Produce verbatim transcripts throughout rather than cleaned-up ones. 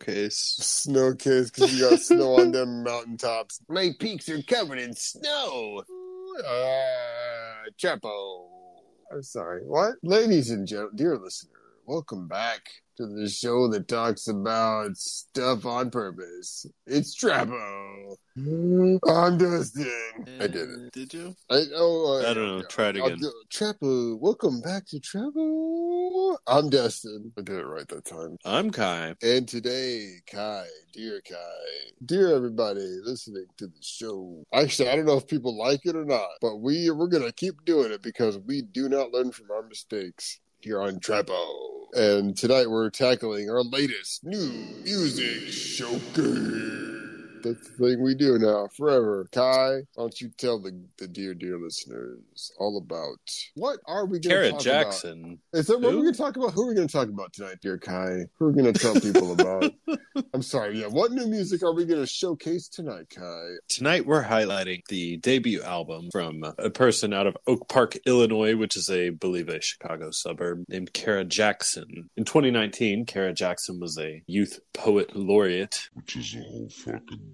Snowcase. Snowcase, because you got snow on them mountaintops. My peaks are covered in snow. Uh, Trappo. I'm sorry. What? Ladies and gentlemen, dear listener, welcome back to the show that talks about stuff on purpose. It's Trappo. I'm Dustin. Uh, I did it. Did you? I, oh, I, I don't know. Try it again. Do, Trappo, welcome back to Trappo. I'm Dustin. I did it right that time. I'm Kai. And today, Kai, dear Kai, dear everybody listening to the show. Actually, I don't know if people like it or not, but we, we're going to keep doing it because we do not learn from our mistakes here on Trappo. And tonight we're tackling our latest new music showcase. That's the thing we do now forever. Kai, why don't you tell the, the dear, dear listeners all about what are we going to talk Jackson. About? Is that what we're going to talk about? Who are we going to talk about tonight, dear Kai? Who are we going to tell people about? I'm sorry. Yeah. What new music are we going to showcase tonight, Kai? Tonight we're highlighting the debut album from a person out of Oak Park, Illinois, which is, a, I believe, a Chicago suburb, named Kara Jackson. In twenty nineteen, Kara Jackson was a Youth Poet Laureate. Which is a whole fucking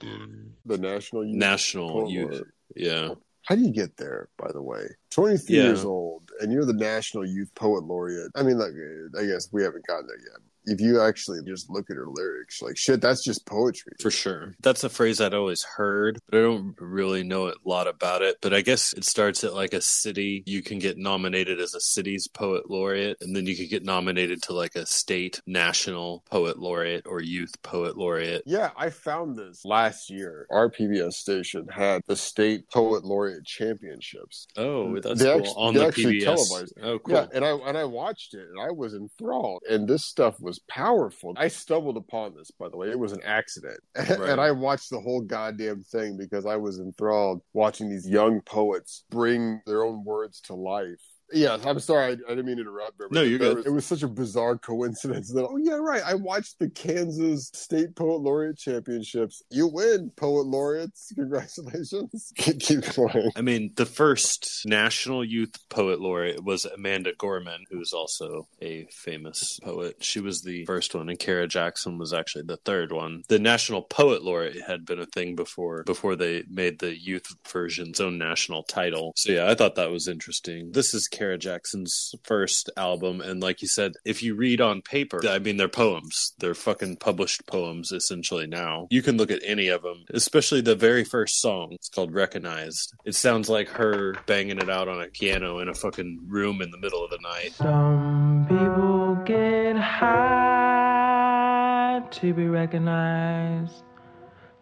The National Youth National Youth, yeah. How do you get there, by the way? twenty-three yeah. years old, and you're the National Youth Poet Laureate. I mean, like, I guess we haven't gotten there yet. If you actually just look at her lyrics, like, shit, that's just poetry. For sure. That's a phrase I'd always heard, but I don't really know a lot about it. But I guess it starts at, like, a city. You can get nominated as a city's poet laureate, and then you could get nominated to, like, a state national poet laureate or youth poet laureate. Yeah, I found this last year. Our P B S station had the state poet laureate championships. Oh, that's they cool. Actually, on the P B S. Televised. Oh, cool. Yeah, and I, and I watched it, and I was enthralled. And this stuff was powerful. I stumbled upon this, by the way. It was an accident. Right. And I watched the whole goddamn thing because I was enthralled watching these young poets bring their own words to life. Yeah, I'm sorry. I, I didn't mean to interrupt. No, you're good. Was, it was such a bizarre coincidence that, oh, yeah, right. I watched the Kansas State Poet Laureate Championships. You win, Poet Laureates. Congratulations. Keep going. I mean, the first National Youth Poet Laureate was Amanda Gorman, who's also a famous poet. She was the first one, and Kara Jackson was actually the third one. The National Poet Laureate had been a thing before, before they made the youth version's own national title. So, yeah, I thought that was interesting. This is Kara Jackson's first album, and like you said, if you read on paper, I mean, they're poems. They're fucking published poems, essentially, now. You can look at any of them, especially the very first song. It's called Recognized. It sounds like her banging it out on a piano in a fucking room in the middle of the night. Some people get high to be recognized.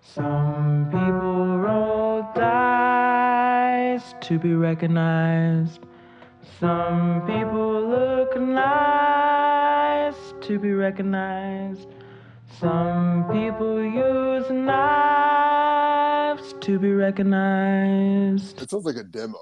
Some people roll dice to be recognized. Some people look nice to be recognized. Some people use knives to be recognized. It sounds like a demo.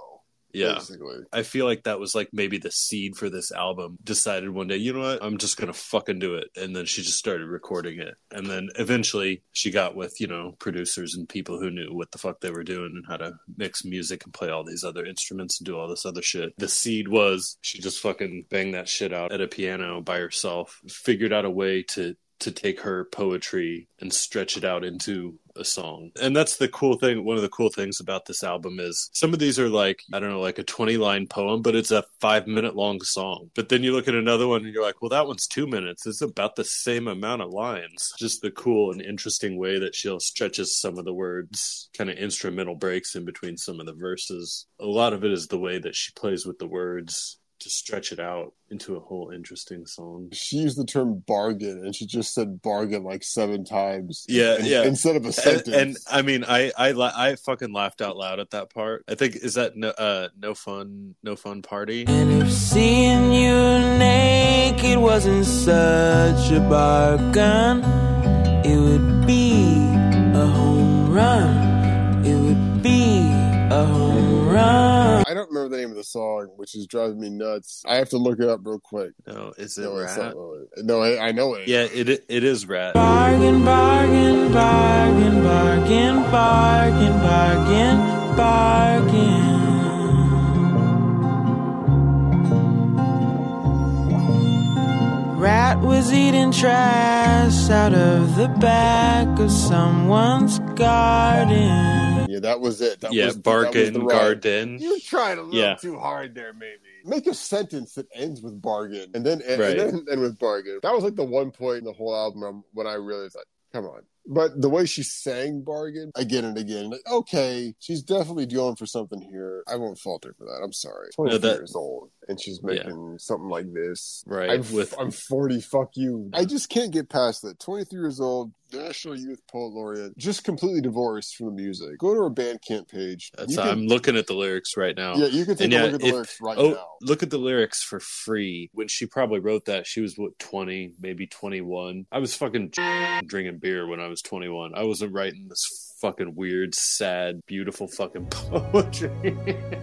Yeah, basically. I feel like that was like maybe the seed for this album. Decided one day, you know what, I'm just going to fucking do it. And then she just started recording it. And then eventually she got with, you know, producers and people who knew what the fuck they were doing and how to mix music and play all these other instruments and do all this other shit. The seed was she just fucking banged that shit out at a piano by herself, figured out a way to to take her poetry and stretch it out into a song. And that's the cool thing. One of the cool things about this album is some of these are like, I don't know, like a twenty line poem, but it's a five minute long song. But then you look at another one and you're like, well, that one's two minutes. It's about the same amount of lines. Just the cool and interesting way that she'll stretches some of the words, kind of instrumental breaks in between some of the verses. A lot of it is the way that she plays with the words to stretch it out into a whole interesting song. She used the term bargain, and she just said bargain like seven times. Yeah, and, yeah. Instead of a sentence. And, and I mean, I I, la- I fucking laughed out loud at that part. I think, is that no, uh, no fun, no fun party? And if seeing you naked wasn't such a bargain, it would be a home run. It would be a home run. I don't remember the name of the song, which is driving me nuts. I have to look it up real quick. No, is it no, Rat? Not, no, I, I know it. Yeah, it it is Rat. Bargain, bargain, bargain, bargain, bargain, bargain, bargain. Rat was was eating trash out of the back of someone's garden. Yeah, that was it. That yeah, was, bargain, that was garden. You tried a little yeah. too hard there, maybe. Make a sentence that ends with bargain and then end right. and then, with bargain. That was like the one point in the whole album when I realized, like, come on. But the way she sang bargain again and again, like, okay, she's definitely going for something here. I won't falter for that. I'm sorry. twenty-three no, that... years old, and she's making yeah. something like this. Right. I'm, With... I'm forty. Fuck you. I just can't get past that. twenty-three years old, National Youth Poet Laureate, just completely divorced from the music. Go to her Bandcamp page. That's can... I'm looking at the lyrics right now. Yeah, you can take and a yeah, look at the if... lyrics right oh, now. Look at the lyrics for free. When she probably wrote that, she was, what, twenty, maybe twenty-one. I was fucking drinking beer when I was... I was twenty-one. I wasn't writing this fucking weird, sad, beautiful fucking poetry.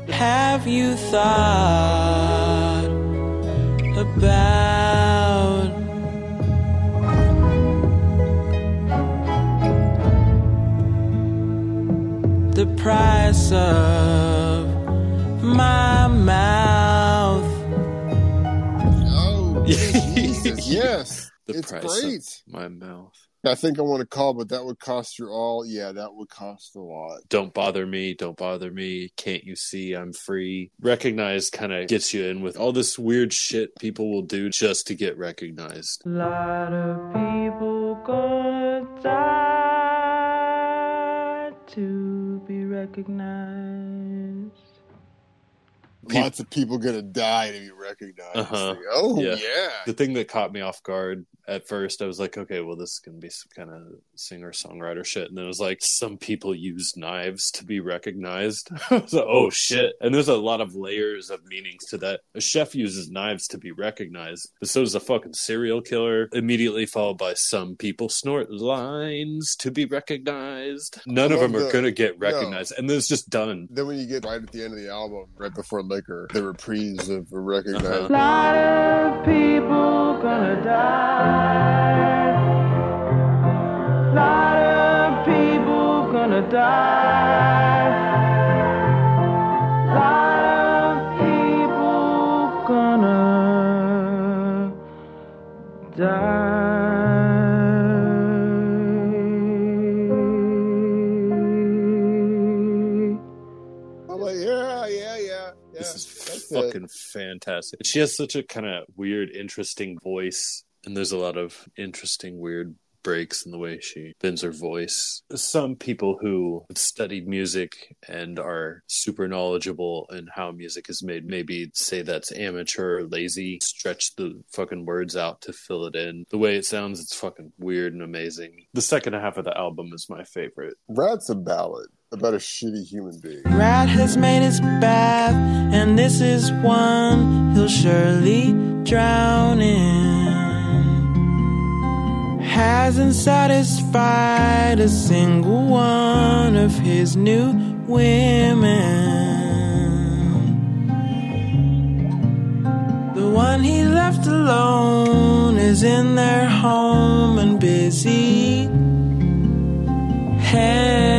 Have you thought about the price of my mouth? Oh, Jesus, yes. The it's price great. Of my mouth. I think I want to call, but that would cost your all. Yeah, that would cost a lot. Don't bother me. Don't bother me. Can't you see I'm free? Recognize kind of gets you in with all this weird shit people will do just to get recognized. A lot of people gonna die to be recognized. People. Lots of people gonna die to be recognized. Uh-huh. Like, oh yeah. yeah! The thing that caught me off guard at first, I was like, okay, well, this is gonna be some kind of singer-songwriter shit, and then it was like, some people use knives to be recognized. I was like, oh shit! And there's a lot of layers of meanings to that. A chef uses knives to be recognized, but so does a fucking serial killer. Immediately followed by some people snort lines to be recognized. None of them the, are gonna get recognized, no. and then it's just done. Then when you get right at the end of the album, right before. Liquor, the reprise of a recognized. Uh-huh. A lot of people gonna die. A lot of people gonna die. A lot of people gonna die. I'm like, yeah, yeah, yeah. Yeah, this is fucking it. Fantastic. She has such a kind of weird, interesting voice, and there's a lot of interesting, weird breaks in the way she bends her voice. Some people who have studied music and are super knowledgeable in how music is made maybe say that's amateur or lazy, stretch the fucking words out to fill it in. The way it sounds, it's fucking weird and amazing. The second half of the album is my favorite. Rat's a ballad. About a shitty human being. Rat has made his bath, and this is one he'll surely drown in. Hasn't satisfied a single one of his new women. The one he left alone is in their home and busy. Hey.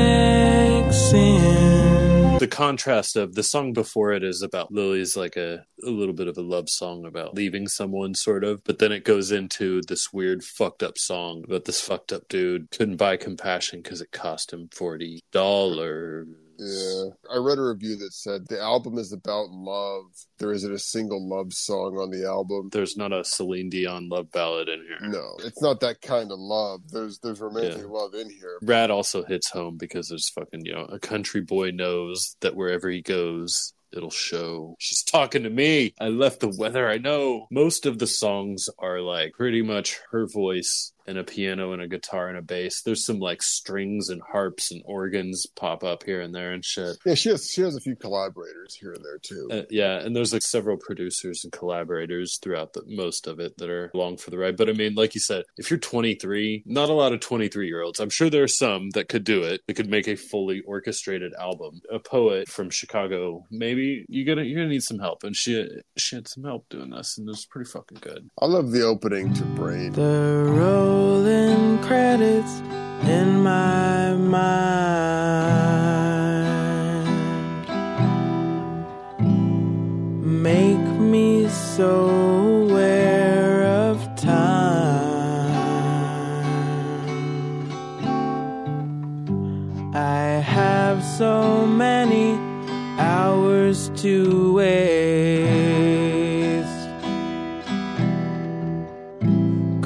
The contrast of the song before it is about Lily's like a, a little bit of a love song about leaving someone sort of, but then it goes into this weird fucked up song about this fucked up dude couldn't buy compassion because it cost him forty dollars. Yeah. I read a review that said the album is about love. There isn't a single love song on the album. There's not a Celine Dion love ballad in here. No, it's not that kind of love. There's there's romantic yeah. love in here. Rad also hits home because there's fucking, you know, a country boy knows that wherever he goes, it'll show. She's talking to me. I left the weather. I know. Most of the songs are like pretty much her voice and a piano and a guitar and a bass. There's some like strings and harps and organs pop up here and there and shit. Yeah, she has she has a few collaborators here and there too. Uh, yeah, and there's like several producers and collaborators throughout the most of it that are along for the ride. But I mean, like you said, if you're twenty-three, not a lot of twenty-three-year-olds. I'm sure there are some that could do it. That could make a fully orchestrated album. A poet from Chicago, maybe you're gonna you're gonna need some help. And she she had some help doing this, and it was pretty fucking good. I love the opening to Brain. The road. Rolling credits in my mind make me so aware of time. years to waste.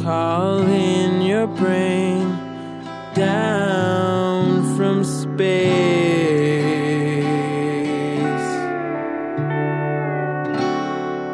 Calling your brain down from space.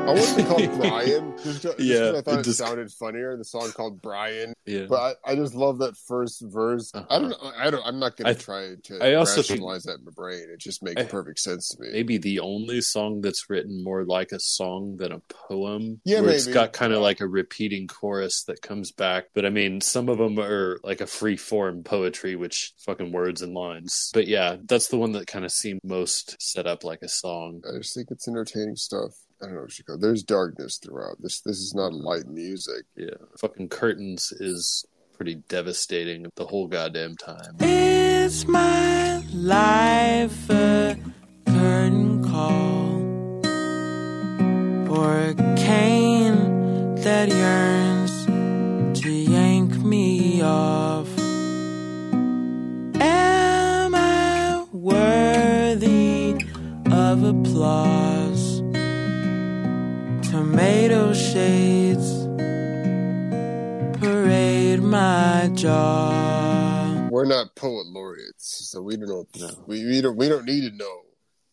I want to call Brian. Just, just yeah, I thought it, it just sounded funnier. The song called Brian. Yeah. But I, I just love that first verse. Uh-huh. I don't. I don't. I'm not going to try to I also rationalize think, that in my brain. It just makes I, perfect sense to me. Maybe the only song that's written more like a song than a poem. Yeah, where maybe. It's got kind of yeah. like a repeating chorus that comes back. But I mean, some of them are like a free form poetry, which fucking words and lines. But yeah, that's the one that kind of seemed most set up like a song. I just think it's entertaining stuff. I don't know what you call it. There's darkness throughout. This this is not light music. Yeah. Fucking Curtains is pretty devastating the whole goddamn time. Is my life a curtain call? Or a cane that yearns to yank me off? Am I worthy of applause? Tomato shades parade my jaw. We're not poet laureates, so we don't know. No. We, we don't. We don't need to know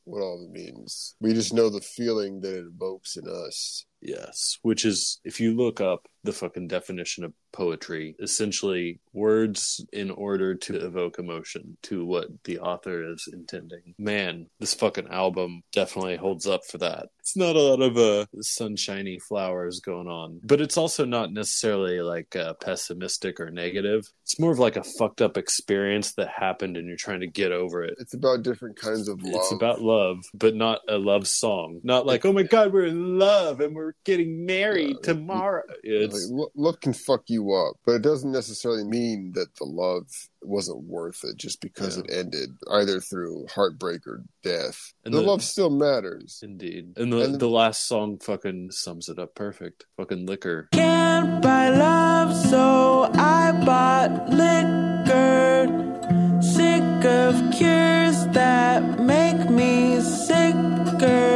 what all it means. We just know the feeling that it evokes in us. Yes, which is, if you look up the fucking definition of poetry, essentially words in order to evoke emotion to what the author is intending. Man, this fucking album definitely holds up for that. It's not a lot of uh, sunshiny flowers going on, but it's also not necessarily like uh, pessimistic or negative. It's more of like a fucked up experience that happened and you're trying to get over it. It's about different kinds of love. It's about love, but not a love song. Not like, oh my God, we're in love and we're We're getting married yeah, tomorrow. It's... Like, love can fuck you up, but it doesn't necessarily mean that the love wasn't worth it just because yeah. it ended either through heartbreak or death. And the, the love still matters. Indeed. And the, and the, the last song fucking sums it up perfect. Fucking Liquor. Can't buy love, so I bought liquor. Sick of cures that make me sicker.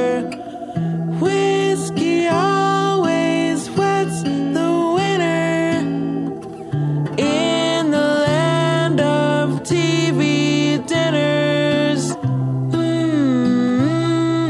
Whiskey always wets the winner in the land of T V dinners. Mm-hmm.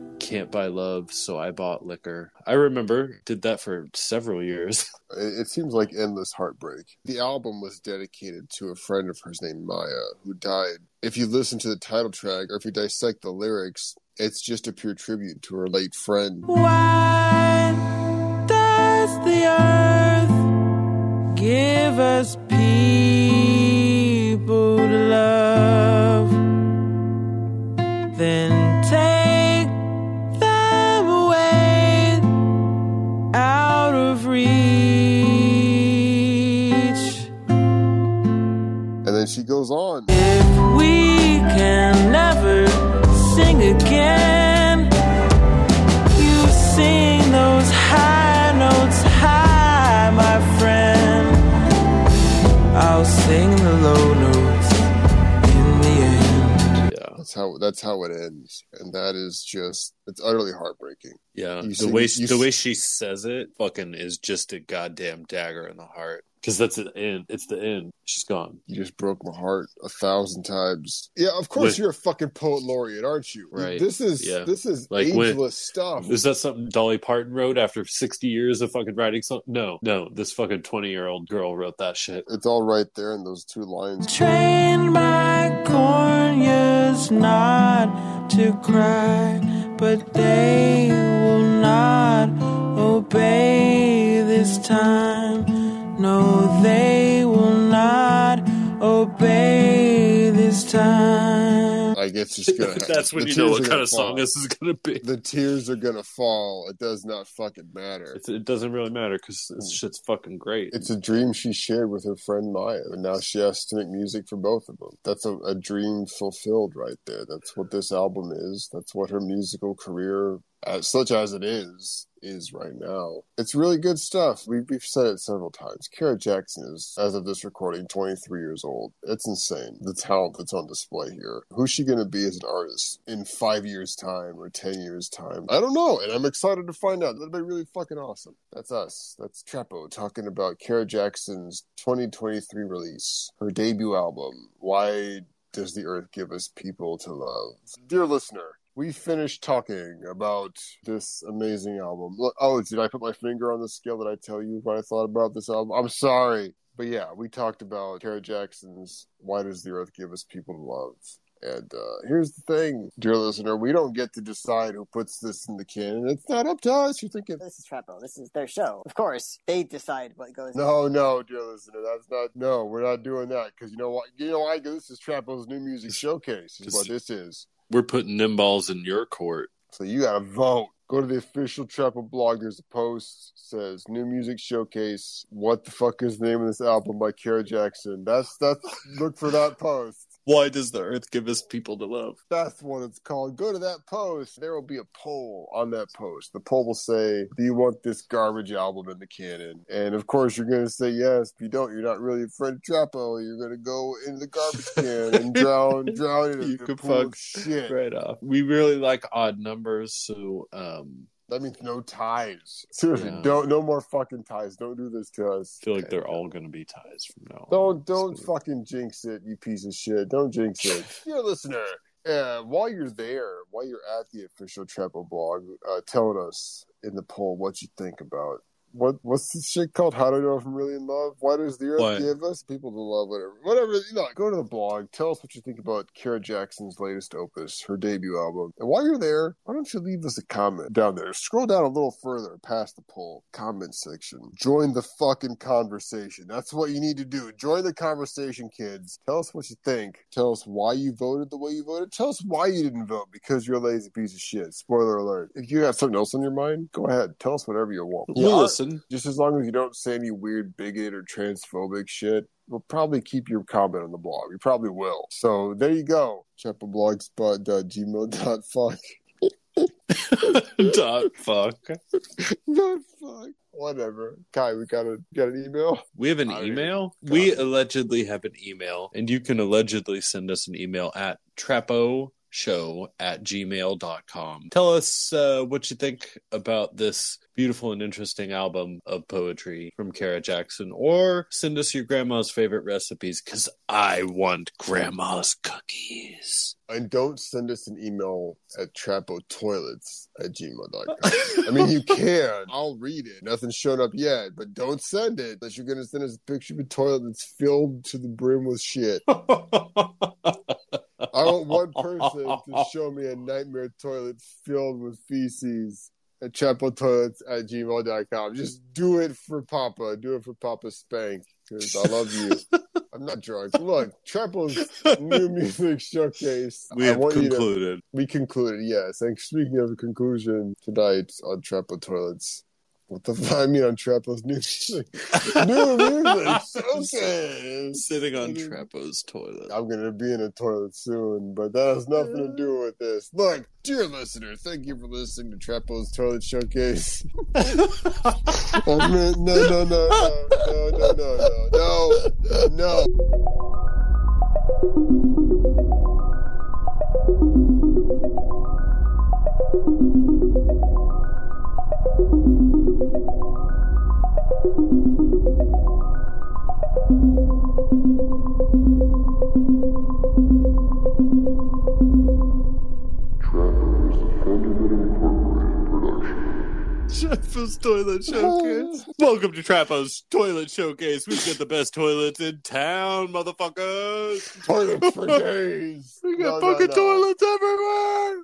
Mm-hmm. Can't buy love, so I bought liquor. I remember, did that for several years. It seems like endless heartbreak. The album was dedicated to a friend of hers named Maya, who died. If you listen to the title track, or if you dissect the lyrics, it's just a pure tribute to her late friend. Why does the earth give us people to love? Then take them away out of reach. And she goes on. If we can never sing again, you sing those high notes high, my friend. I'll sing the low notes in the end. Yeah, that's how that's how it ends, and that is just, it's utterly heartbreaking. Yeah, you the sing, way you, the way she says it, fucking, is just a goddamn dagger in the heart. Because that's the end. It's the end. She's gone. You just broke my heart a thousand times. Yeah, of course. With, you're a fucking poet laureate, aren't you? Right. This is yeah. this is like ageless when, stuff. Is that something Dolly Parton wrote after sixty years of fucking writing songs? No, no. This fucking twenty-year-old girl wrote that shit. It's all right there in those two lines. Train my corneas not to cry, but they will not obey this time. No, they will not obey this time. I guess it's gonna happen. That's when the you know what kind of fall. Song this is gonna be. The tears are gonna fall. It does not fucking matter. It's, it doesn't really matter because this shit's fucking great. It's a dream she shared with her friend Maya, and now she has to make music for both of them. That's a, a dream fulfilled right there. That's what this album is. That's what her musical career as such as it is, is right now. It's really good stuff. We've, we've said it several times. Kara Jackson is, as of this recording, twenty-three years old. It's insane, the talent that's on display here. Who's she going to be as an artist in five years' time or ten years' time? I don't know, and I'm excited to find out. That'll be really fucking awesome. That's us. That's Trappo talking about Kara Jackson's twenty twenty-three release, her debut album, Why Does the Earth Give Us People to Love? Dear listener, we finished talking about this amazing album. Oh, did I put my finger on the scale that I tell you what I thought about this album? I'm sorry. But yeah, we talked about Kara Jackson's Why Does the Earth Give Us People to Love? And uh, here's the thing, dear listener, we don't get to decide who puts this in the can. It's not up to us. You're thinking, this is Trappo. This is their show. Of course, they decide what goes no, in. No, no, dear listener, that's not, no, we're not doing that. Because you know what? You know why? This is Trappo's New Music Showcase is what this is. We're putting them balls in your court. So you got to vote. Go to the official Trappo blog. There's a post that says New Music Showcase. What the fuck is the name of this album by Kara Jackson? That's, that's, look for that post. Why Does the Earth Give Us People to Love? That's what it's called. Go to that post. There will be a poll on that post. The poll will say, do you want this garbage album in the canon? And of course, you're going to say yes. If you don't, you're not really a friend of Trappo. You're going to go into the garbage can and drown, drown it in you the pool of shit. Right off. We really like odd numbers, so... um that means no ties. Seriously, yeah. don't no more fucking ties. Don't do this to us. I feel like they're all going to be ties from now on. Don't don't so. fucking jinx it, you piece of shit. Don't jinx it. Dear listener, uh, while you're there, while you're at the official Trappo blog, uh, telling us in the poll what you think about what what's this shit called? How do I know if I'm really in love? Why does the earth what? give us people to love? Whatever, whatever. You know, go to the blog. Tell us what you think about Kara Jackson's latest opus, her debut album. And while you're there, why don't you leave us a comment down there? Scroll down a little further past the poll, comment section. Join the fucking conversation. That's what you need to do. Join the conversation, kids. Tell us what you think. Tell us why you voted the way you voted. Tell us why you didn't vote because you're a lazy piece of shit. Spoiler alert. If you have something else on your mind, go ahead. Tell us whatever you want. Yeah. Listen. Just as long as you don't say any weird bigot or transphobic shit, we'll probably keep your comment on the blog. We probably will. So there you go. trappo blogspot dot gmail dot fuck Dot fuck. Dot fuck. Whatever. Kai, we got, a, got an email? We have an I email? Mean, we allegedly have an email, and you can allegedly send us an email at trappo show at gmail dot com. Tell us uh, what you think about this beautiful and interesting album of poetry from Kara Jackson, or send us your grandma's favorite recipes, because I want grandma's cookies. And don't send us an email at trappo toilets at gmail dot com. I mean, you can. I'll read it. Nothing's shown up yet, but don't send it unless you're going to send us a picture of a toilet that's filled to the brim with shit. I want one person to show me a nightmare toilet filled with feces at trappo toilets at gmail dot com. Just do it for Papa. Do it for Papa Spank, because I love you. I'm not drunk. Look, Trappo's New Music Showcase. We have concluded. To, we concluded, yes. And speaking of a conclusion, tonight on Trappo Toilets, what the fuck? I mean, on Trappo's New Music. New Music Showcase. Sitting on Trappo's toilet. I'm going to be in a toilet soon, but that has nothing to do with this. Look, dear listener, thank you for listening to Trappo's Toilet Showcase. I meant, no, no, no, no, no, no, no, no, no, no. Trappo's Toilet Showcase. Welcome to Trappo's Toilet Showcase. We've got the best toilets in town, motherfuckers. Toilets for days. We got no, fucking no, no. toilets everywhere.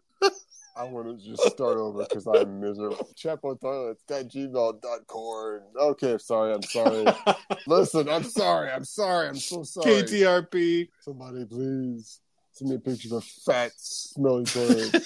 I want to just start over because I'm miserable. trappo toilets at gmail dot com. Okay, sorry, I'm sorry. Listen, I'm sorry, I'm sorry, I'm so sorry. K T R P. Somebody, please send me a picture of a fat, smelly toilet.